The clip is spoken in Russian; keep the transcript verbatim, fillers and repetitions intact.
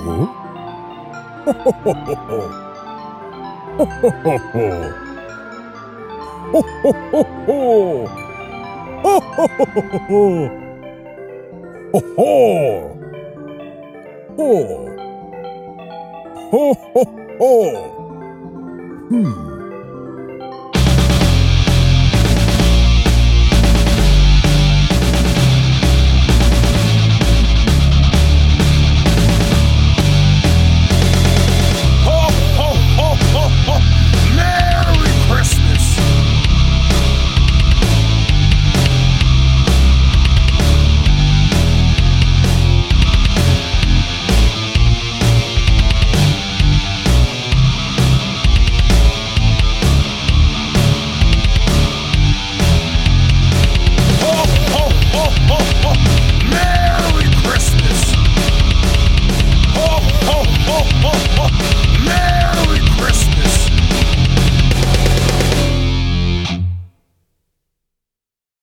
О? Хо-хо-хо-хо! Хо-хо-хо-хо! Хо-хо-хо-хо! Хо-хо-хо-хо! Хо-хо! Хо! Хо-хо-хо! Хм!